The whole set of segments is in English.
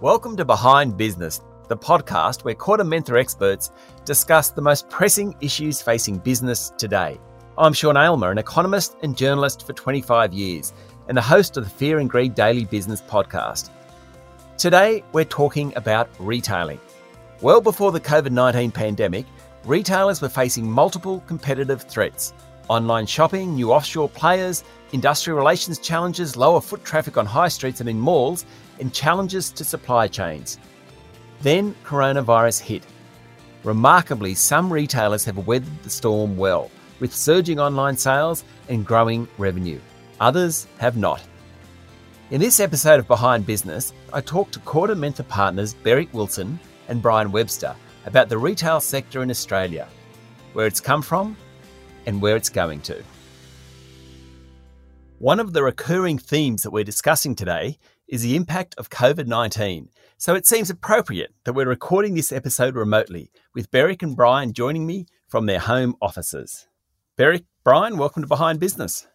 Welcome to Behind Business, the podcast where KordaMentha experts discuss the most pressing issues facing business today. I'm Sean Aylmer, an economist and journalist for 25 years and the host of the Fear and Greed Daily Business Podcast. Today, we're talking about retailing. Well before the COVID-19 pandemic, retailers were facing multiple competitive threats. Online shopping, new offshore players, industrial relations challenges, lower foot traffic on high streets and in malls, and challenges to supply chains. Then coronavirus hit. Remarkably, some retailers have weathered the storm well, with surging online sales and growing revenue. Others have not. In this episode of Behind Business, I talked to KordaMentha partners Beric Wilson and Brian Webster about the retail sector in Australia, where it's come from and where it's going to. One of the recurring themes that we're discussing today is the impact of COVID-19. So it seems appropriate that we're recording this episode remotely, with Beric and Brian joining me from their home offices. Beric, Brian, welcome to Behind Business.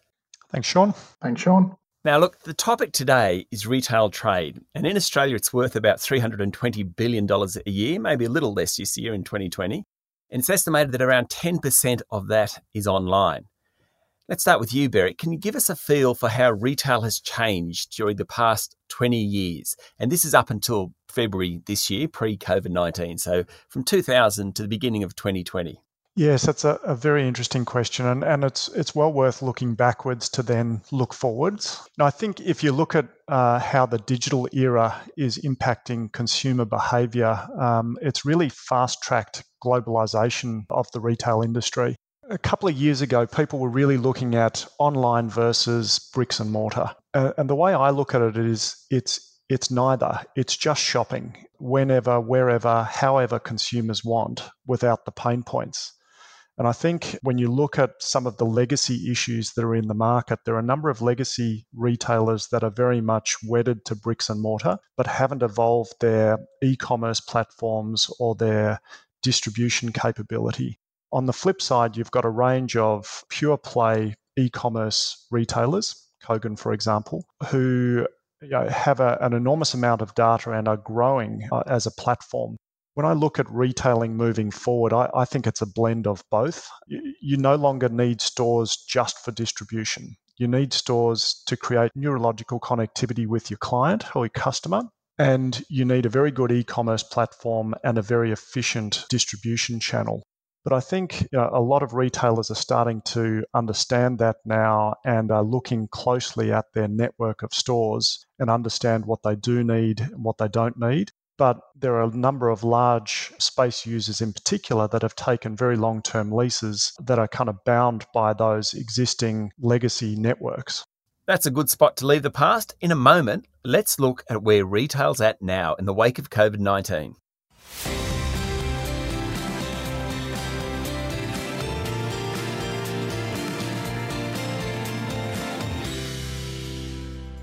Thanks, Sean. Thanks, Sean. Now, look, the topic today is retail trade. And in Australia, it's worth about $320 billion a year, maybe a little less this year in 2020. And it's estimated that around 10% of that is online. Let's start with you, Beric. Can you give us a feel for how retail has changed during the past 20 years? And this is up until February this year, pre-COVID-19. So from 2000 to the beginning of 2020. Yes, that's a very interesting question. And it's well worth looking backwards to then look forwards. Now, I think if you look at how the digital era is impacting consumer behavior, it's really fast-tracked globalization of the retail industry. A couple of years ago, people were really looking at online versus bricks and mortar. And the way I look at it is it's neither. It's just shopping whenever, wherever, however consumers want without the pain points. And I think when you look at some of the legacy issues that are in the market, there are a number of legacy retailers that are very much wedded to bricks and mortar, but haven't evolved their e-commerce platforms or their distribution capability. On the flip side, you've got a range of pure play e-commerce retailers, Kogan, for example, who have an enormous amount of data and are growing as a platform. When I look at retailing moving forward, I think it's a blend of both. You no longer need stores just for distribution. You need stores to create neurological connectivity with your client or your customer. And you need a very good e-commerce platform and a very efficient distribution channel. But I think a lot of retailers are starting to understand that now and are looking closely at their network of stores and understand what they do need and what they don't need. But there are a number of large space users in particular that have taken very long-term leases that are kind of bound by those existing legacy networks. That's a good spot to leave the past. In a moment, let's look at where retail's at now in the wake of COVID-19.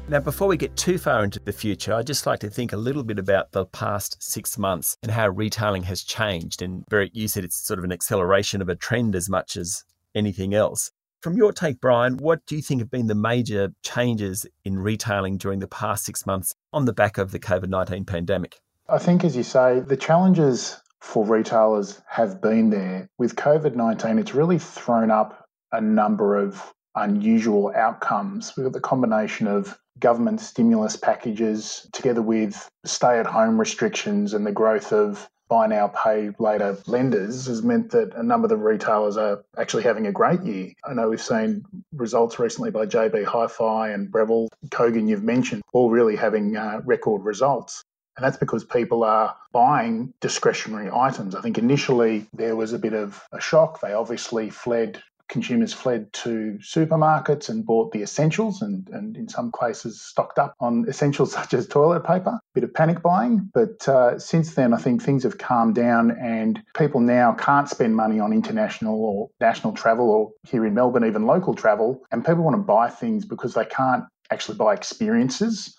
Now, before we get too far into the future, I'd just like to think a little bit about the past 6 months and how retailing has changed. And Beric, you said it's sort of an acceleration of a trend as much as anything else. From your take, Brian, what do you think have been the major changes in retailing during the past 6 months on the back of the COVID-19 pandemic? I think, as you say, the challenges for retailers have been there. With COVID-19, it's really thrown up a number of unusual outcomes. We've got the combination of government stimulus packages together with stay-at-home restrictions, and the growth of buy now, pay later lenders has meant that a number of the retailers are actually having a great year. I know we've seen results recently by JB Hi-Fi and Breville, Kogan you've mentioned, all really having record results. And that's because people are buying discretionary items. I think initially there was a bit of a shock. They obviously Consumers fled to supermarkets and bought the essentials and in some places stocked up on essentials such as toilet paper, a bit of panic buying. But since then, I think things have calmed down and people now can't spend money on international or national travel, or here in Melbourne, even local travel. And people want to buy things because they can't actually buy experiences.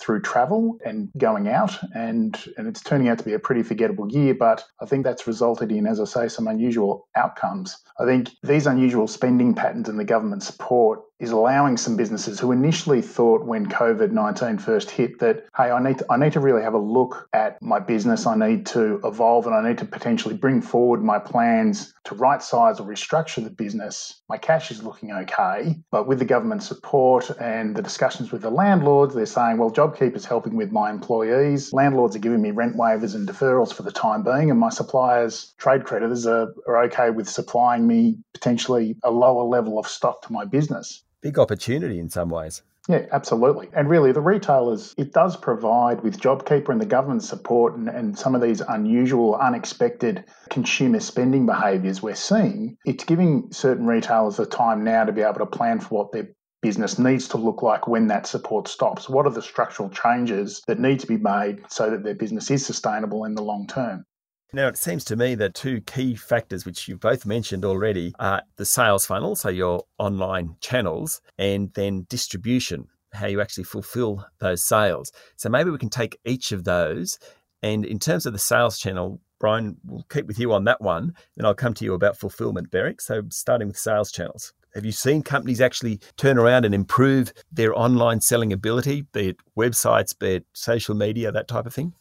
through travel and going out, and it's turning out to be a pretty forgettable year, but I think that's resulted in, as I say, some unusual outcomes. I think these unusual spending patterns and the government support is allowing some businesses who initially thought when COVID-19 first hit that, hey, I need to really have a look at my business, I need to evolve, and I need to potentially bring forward my plans to right-size or restructure the business. My cash is looking okay, but with the government support and the discussions with the landlords, they're saying, well, JobKeeper's helping with my employees, landlords are giving me rent waivers and deferrals for the time being, and my suppliers, trade creditors, are okay with supplying me potentially a lower level of stock to my business. Big opportunity in some ways. Yeah, absolutely. And really, the retailers, it does provide, with JobKeeper and the government support and some of these unusual, unexpected consumer spending behaviours we're seeing, it's giving certain retailers the time now to be able to plan for what their business needs to look like when that support stops. What are the structural changes that need to be made so that their business is sustainable in the long term? Now, it seems to me that two key factors, which you both mentioned already, are the sales funnel, so your online channels, and then distribution, how you actually fulfill those sales. So maybe we can take each of those. And in terms of the sales channel, Brian, we'll keep with you on that one. Then I'll come to you about fulfillment, Beric. So starting with sales channels. Have you seen companies actually turn around and improve their online selling ability, be it websites, be it social media, that type of thing?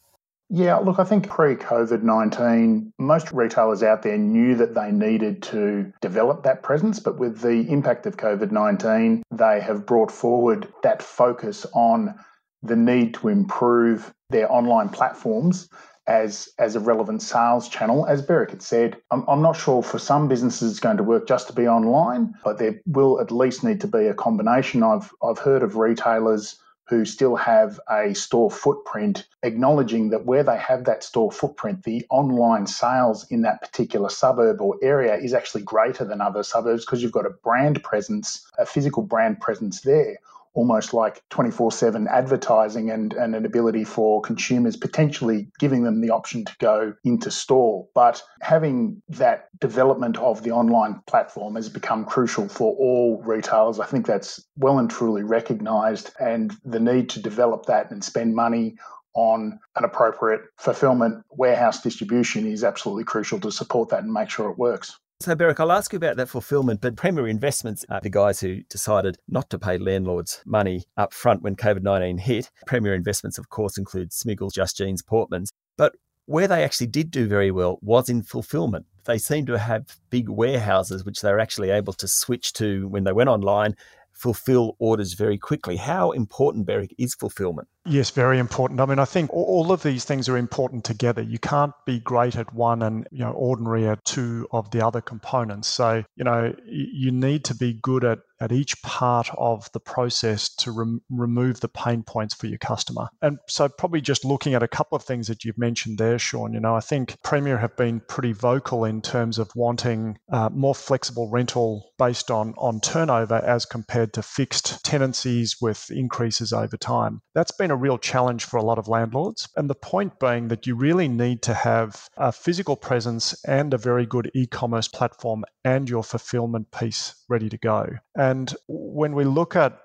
Yeah, look, I think pre-COVID-19, most retailers out there knew that they needed to develop that presence, but with the impact of COVID-19, they have brought forward that focus on the need to improve their online platforms as a relevant sales channel. As Beric had said, I'm not sure for some businesses it's going to work just to be online, but there will at least need to be a combination. I've heard of retailers who still have a store footprint, acknowledging that where they have that store footprint, the online sales in that particular suburb or area is actually greater than other suburbs because you've got a brand presence, a physical brand presence there, almost like 24/7 advertising and an ability for consumers, potentially giving them the option to go into store. But having that development of the online platform has become crucial for all retailers. I think that's well and truly recognised, and the need to develop that and spend money on an appropriate fulfilment warehouse distribution is absolutely crucial to support that and make sure it works. So, Beric, I'll ask you about that fulfillment, but Premier Investments are the guys who decided not to pay landlords money up front when COVID-19 hit. Premier Investments, of course, include Smiggles, Just Jeans, Portmans. But where they actually did do very well was in fulfillment. They seem to have big warehouses, which they were actually able to switch to when they went online, fulfill orders very quickly. How important, Beric, is fulfillment? Yes, very important. I mean, I think all of these things are important together. You can't be great at one and, you know, ordinary at two of the other components. So, you know, you need to be good at each part of the process to remove the pain points for your customer. And so probably just looking at a couple of things that you've mentioned there, Sean, you know, I think Premier have been pretty vocal in terms of wanting more flexible rental based on turnover as compared to fixed tenancies with increases over time. That's been a real challenge for a lot of landlords. And the point being that you really need to have a physical presence and a very good e-commerce platform and your fulfillment piece ready to go. And when we look at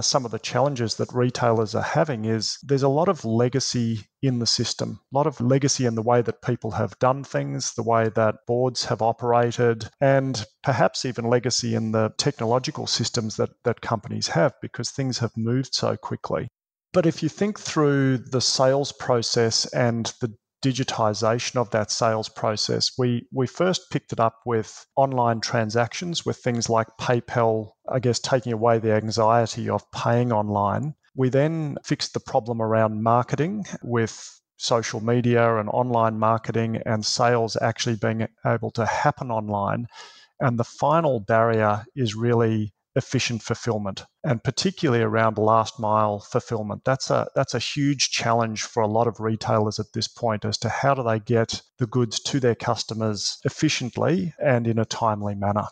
some of the challenges that retailers are having is there's a lot of legacy in the system, a lot of legacy in the way that people have done things, the way that boards have operated, and perhaps even legacy in the technological systems that companies have because things have moved so quickly. But if you think through the sales process and the digitization of that sales process, we first picked it up with online transactions, with things like PayPal, I guess, taking away the anxiety of paying online. We then fixed the problem around marketing with social media and online marketing and sales actually being able to happen online. And the final barrier is really efficient fulfillment, and particularly around last mile fulfillment. That's a huge challenge for a lot of retailers at this point as to how do they get the goods to their customers efficiently and in a timely manner.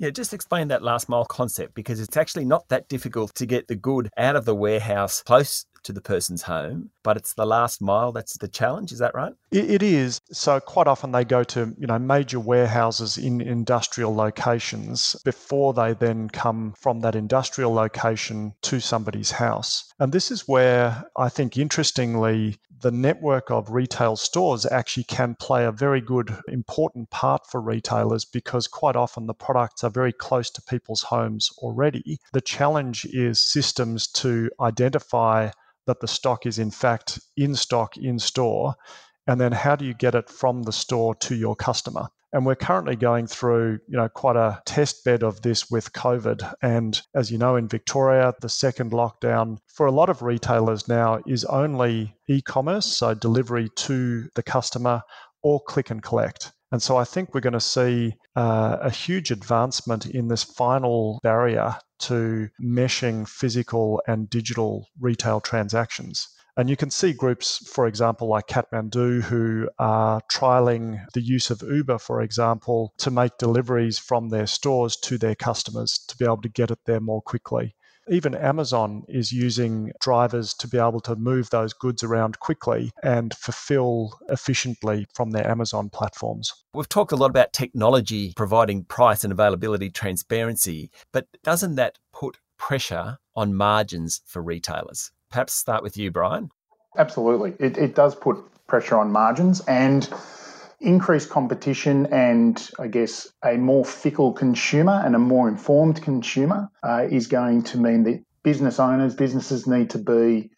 Yeah, just explain that last mile concept, because it's actually not that difficult to get the good out of the warehouse close to the person's home, but it's the last mile that's the challenge. Is that right? It is. So quite often they go to, you know, major warehouses in industrial locations before they then come from that industrial location to somebody's house. And this is where I think, interestingly, the network of retail stores actually can play a very good, important part for retailers, because quite often the products are very close to people's homes already. The challenge is systems to identify that the stock is in fact in stock in store, and then how do you get it from the store to your customer? And we're currently going through, you know, quite a test bed of this with COVID. And as you know, in Victoria, the second lockdown for a lot of retailers now is only e-commerce, so delivery to the customer, or click and collect. And so I think we're going to see a huge advancement in this final barrier to meshing physical and digital retail transactions. And you can see groups, for example, like Kathmandu, who are trialing the use of Uber, for example, to make deliveries from their stores to their customers to be able to get it there more quickly. Even Amazon is using drivers to be able to move those goods around quickly and fulfill efficiently from their Amazon platforms. We've talked a lot about technology providing price and availability transparency, but doesn't that put pressure on margins for retailers? Perhaps start with you, Brian. Absolutely. It does put pressure on margins, and increased competition and, I guess, a more fickle consumer and a more informed consumer is going to mean that businesses need to be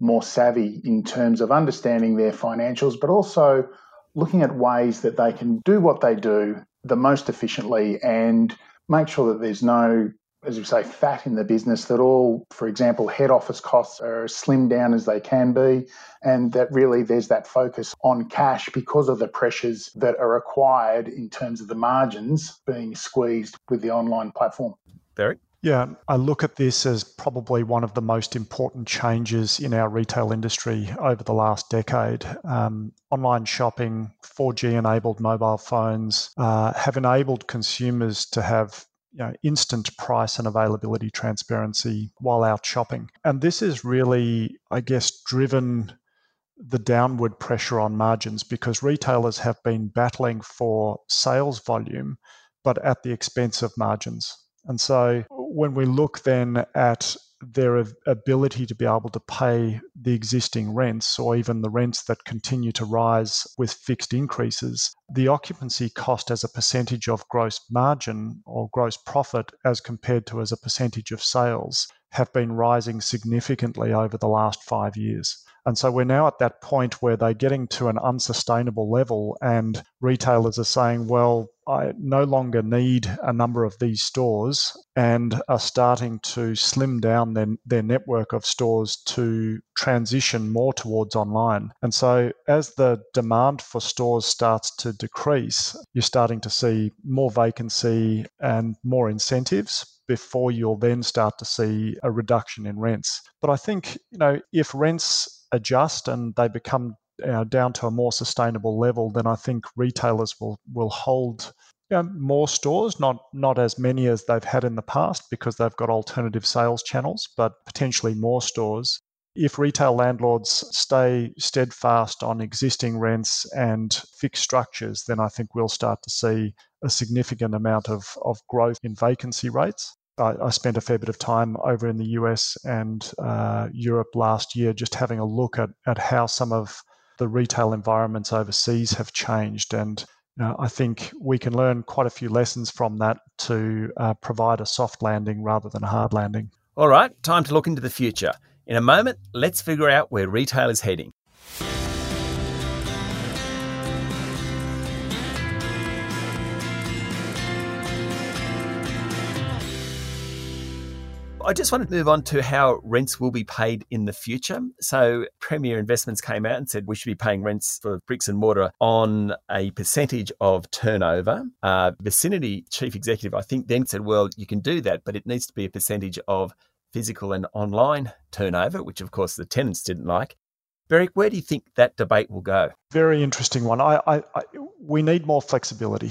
more savvy in terms of understanding their financials, but also looking at ways that they can do what they do the most efficiently and make sure that there's no, as we say, fat in the business, that all, for example, head office costs are as slimmed down as they can be, and that really there's that focus on cash because of the pressures that are required in terms of the margins being squeezed with the online platform. Beric? Yeah, I look at this as probably one of the most important changes in our retail industry over the last decade. Online shopping, 4G-enabled mobile phones have enabled consumers to have instant price and availability transparency while out shopping. And this has really, I guess, driven the downward pressure on margins, because retailers have been battling for sales volume, but at the expense of margins. And so when we look then at their ability to be able to pay the existing rents, or even the rents that continue to rise with fixed increases, the occupancy cost as a percentage of gross margin or gross profit as compared to as a percentage of sales have been rising significantly over the last 5 years. And so we're now at that point where they're getting to an unsustainable level, and retailers are saying, well, I no longer need a number of these stores, and are starting to slim down their network of stores to transition more towards online. And so as the demand for stores starts to decrease, you're starting to see more vacancy and more incentives before you'll then start to see a reduction in rents. But I think, if rents adjust and they become down to a more sustainable level, then I think retailers will hold more stores, not as many as they've had in the past because they've got alternative sales channels, but potentially more stores. If retail landlords stay steadfast on existing rents and fixed structures, then I think we'll start to see a significant amount of growth in vacancy rates. I spent a fair bit of time over in the US and Europe last year just having a look at how some of the retail environments overseas have changed. And I think we can learn quite a few lessons from that to provide a soft landing rather than a hard landing. All right, time to look into the future. In a moment, let's figure out where retail is heading. I just want to move on to how rents will be paid in the future. So Premier Investments came out and said we should be paying rents for bricks and mortar on a percentage of turnover. Vicinity Chief Executive, I think, then said, well, you can do that, but it needs to be a percentage of physical and online turnover, which of course the tenants didn't like. Beric, where do you think that debate will go? Very interesting one. We need more flexibility.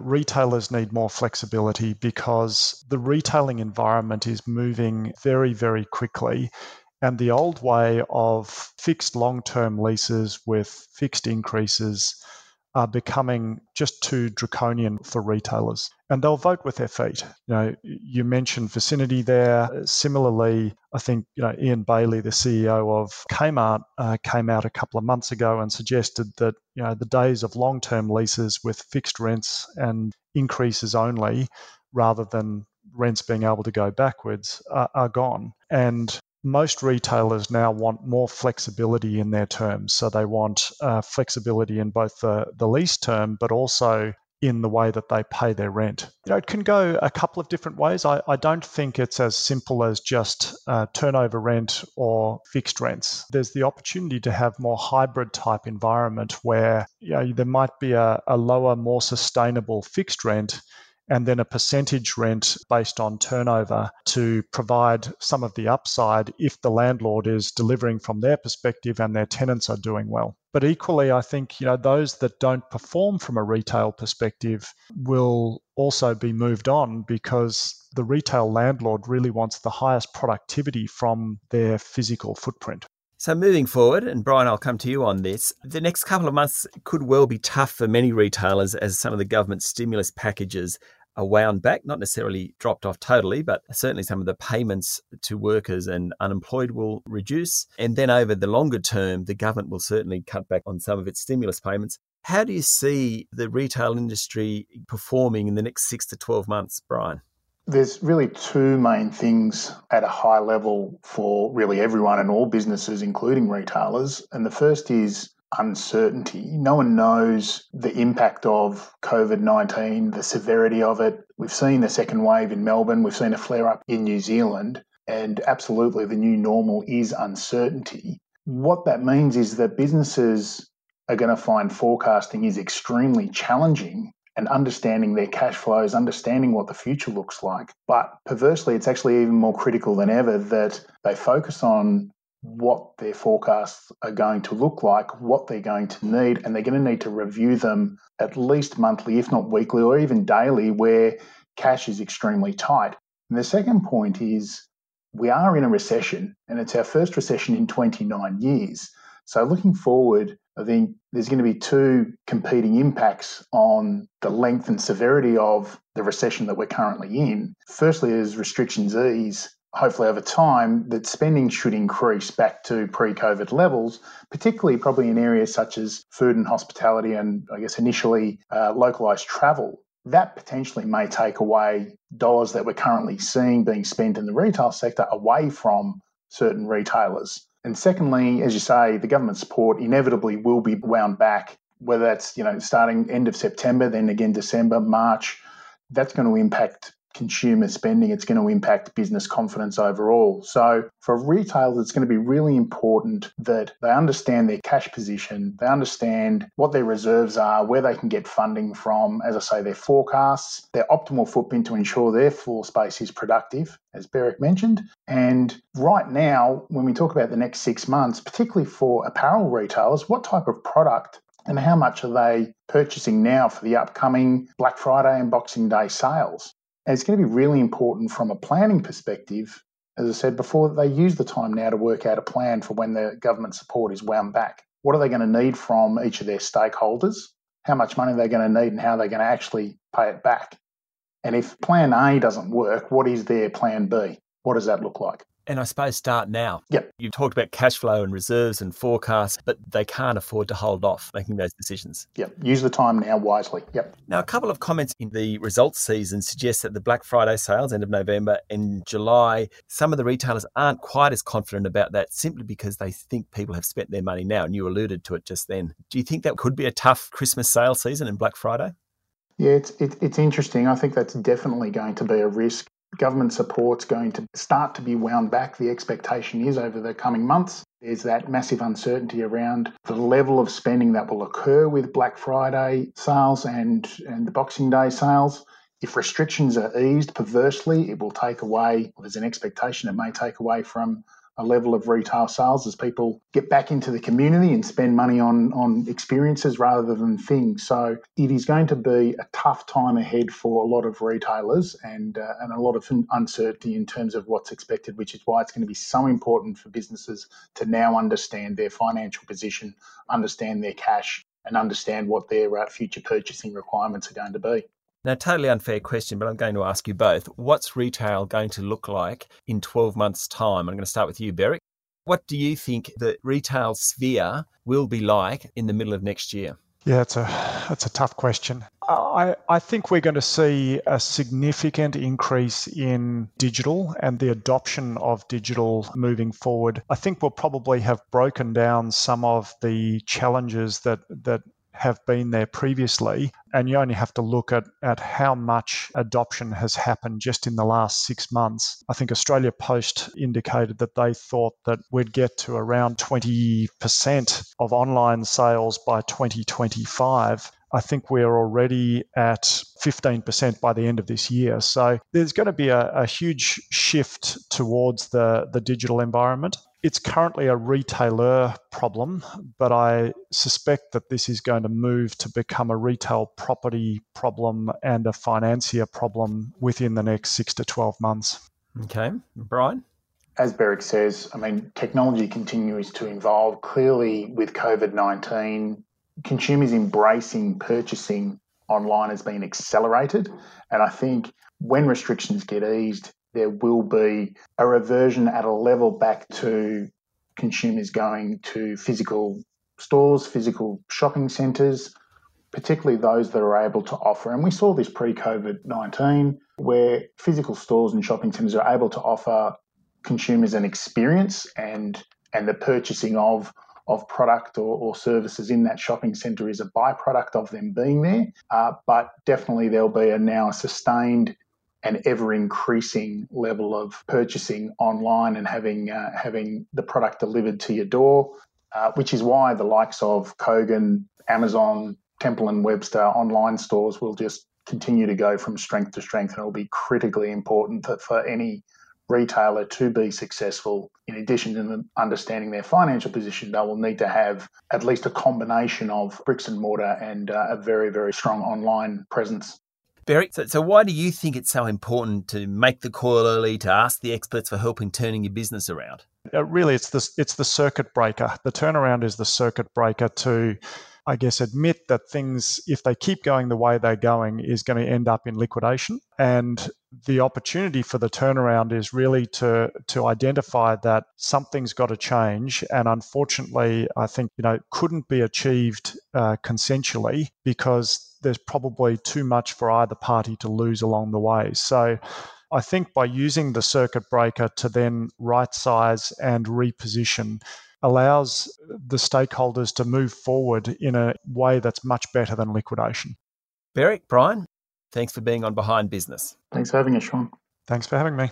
Retailers need more flexibility because the retailing environment is moving very, very quickly. And the old way of fixed long-term leases with fixed increases are becoming just too draconian for retailers. And they'll vote with their feet. You know, you mentioned Vicinity there. Similarly, I think Ian Bailey, the CEO of Kmart, came out a couple of months ago and suggested that the days of long-term leases with fixed rents and increases only, rather than rents being able to go backwards, are gone. And most retailers now want more flexibility in their terms. So they want flexibility in both the lease term, but also in the way that they pay their rent. It can go a couple of different ways. I don't think it's as simple as just turnover rent or fixed rents. There's the opportunity to have more hybrid type environment where there might be a lower, more sustainable fixed rent and then a percentage rent based on turnover to provide some of the upside if the landlord is delivering from their perspective and their tenants are doing well. But equally, I think those that don't perform from a retail perspective will also be moved on because the retail landlord really wants the highest productivity from their physical footprint. So moving forward, and Brian, I'll come to you on this, the next couple of months could well be tough for many retailers as some of the government stimulus packages are wound back, not necessarily dropped off totally, but certainly some of the payments to workers and unemployed will reduce. And then over the longer term, the government will certainly cut back on some of its stimulus payments. How do you see the retail industry performing in the next 6 to 12 months, Brian? There's really two main things at a high level for really everyone and all businesses, including retailers. And the first is uncertainty. No one knows the impact of COVID-19, the severity of it. We've seen the second wave in Melbourne. We've seen a flare-up in New Zealand. And absolutely, the new normal is uncertainty. What that means is that businesses are going to find forecasting is extremely challenging, and understanding their cash flows, understanding what the future looks like. But perversely, it's actually even more critical than ever that they focus on what their forecasts are going to look like, what they're going to need, and they're going to need to review them at least monthly, if not weekly, or even daily, where cash is extremely tight. And the second point is we are in a recession, and it's our first recession in 29 years. So looking forward, I think there's going to be two competing impacts on the length and severity of the recession that we're currently in. Firstly, as restrictions ease, hopefully over time, that spending should increase back to pre-COVID levels, particularly probably in areas such as food and hospitality and I guess initially localised travel. That potentially may take away dollars that we're currently seeing being spent in the retail sector away from certain retailers. And secondly, as you say, the government support inevitably will be wound back, whether that's starting end of September, then again December, March. That's going to impact consumer spending. It's going to impact business confidence overall. So for retailers, it's going to be really important that they understand their cash position, they understand what their reserves are, where they can get funding from, as I say, their forecasts, their optimal footprint to ensure their floor space is productive, as Beric mentioned. And right now, when we talk about the next 6 months, particularly for apparel retailers, what type of product and how much are they purchasing now for the upcoming Black Friday and Boxing Day sales? And it's going to be really important from a planning perspective, as I said before, they use the time now to work out a plan for when the government support is wound back. What are they going to need from each of their stakeholders? How much money they're going to need and how they're going to actually pay it back? And if plan A doesn't work, what is their plan B? What does that look like? And I suppose start now. Yep. You've talked about cash flow and reserves and forecasts, but they can't afford to hold off making those decisions. Yep. Use the time now wisely. Yep. Now, a couple of comments in the results season suggest that the Black Friday sales, end of November and July, some of the retailers aren't quite as confident about that simply because they think people have spent their money now. And you alluded to it just then. Do you think that could be a tough Christmas sale season and Black Friday? Yeah, it's interesting. I think that's definitely going to be a risk. Government support's going to start to be wound back. The expectation is over the coming months, there's that massive uncertainty around the level of spending that will occur with Black Friday sales and the Boxing Day sales. If restrictions are eased perversely, it will take away, there's an expectation it may take away from a level of retail sales as people get back into the community and spend money on experiences rather than things. So it is going to be a tough time ahead for a lot of retailers and a lot of uncertainty in terms of what's expected, which is why it's going to be so important for businesses to now understand their financial position, understand their cash, and understand what their future purchasing requirements are going to be. Now, totally unfair question, but I'm going to ask you both. What's retail going to look like in 12 months' time? I'm going to start with you, Beric. What do you think the retail sphere will be like in the middle of next year? Yeah, it's a tough question. I think we're going to see a significant increase in digital and the adoption of digital moving forward. I think we'll probably have broken down some of the challenges that have been there previously, and you only have to look at how much adoption has happened just in the last 6 months. I think Australia Post indicated that they thought that we'd get to around 20% of online sales by 2025. I think we're already at 15% by the end of this year. So there's going to be a huge shift towards the digital environment. It's currently a retailer problem, but I suspect that this is going to move to become a retail property problem and a financier problem within the next 6 to 12 months. Okay. Brian? As Beric says, I mean, technology continues to evolve. Clearly, with COVID-19, consumers embracing purchasing online has been accelerated. And I think when restrictions get eased, there will be a reversion at a level back to consumers going to physical stores, physical shopping centres, particularly those that are able to offer. And we saw this pre-COVID-19 where physical stores and shopping centres are able to offer consumers an experience and the purchasing of product or services in that shopping centre is a byproduct of them being there. But definitely there'll be a sustained an ever-increasing level of purchasing online and having the product delivered to your door, which is why the likes of Kogan, Amazon, Temple and Webster online stores will just continue to go from strength to strength, and it'll be critically important for any retailer to be successful. In addition to understanding their financial position, they will need to have at least a combination of bricks and mortar and a very, very strong online presence. Beric, so why do you think it's so important to make the call early, to ask the experts for help in turning your business around? Really, it's the circuit breaker. The turnaround is the circuit breaker to, I guess, admit that things, if they keep going the way they're going, is going to end up in liquidation. And the opportunity for the turnaround is really to identify that something's got to change. And unfortunately, I think, couldn't be achieved consensually because there's probably too much for either party to lose along the way. So I think by using the circuit breaker to then right-size and reposition allows the stakeholders to move forward in a way that's much better than liquidation. Beric, Brian, thanks for being on Behind Business. Thanks for having us, Sean. Thanks for having me.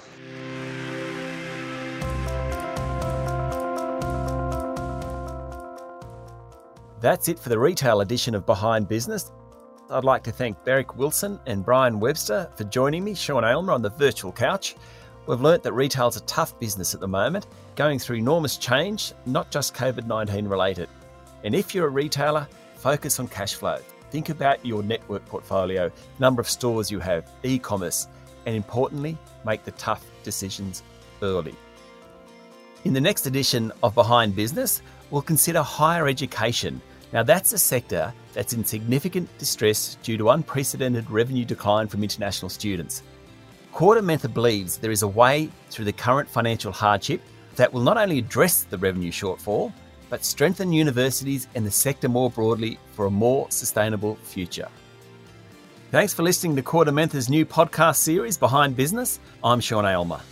That's it for the retail edition of Behind Business. I'd like to thank Beric Wilson and Brian Webster for joining me, Sean Aylmer, on the virtual couch. We've learnt that retail's a tough business at the moment, going through enormous change, not just COVID-19 related. And if you're a retailer, focus on cash flow. Think about your network portfolio, number of stores you have, e-commerce, and importantly, make the tough decisions early. In the next edition of Behind Business, we'll consider higher education. Now, that's a sector that's in significant distress due to unprecedented revenue decline from international students. KordaMentha believes there is a way through the current financial hardship that will not only address the revenue shortfall, but strengthen universities and the sector more broadly for a more sustainable future. Thanks for listening to KordaMentha's new podcast series, Behind Business. I'm Sean Aylmer.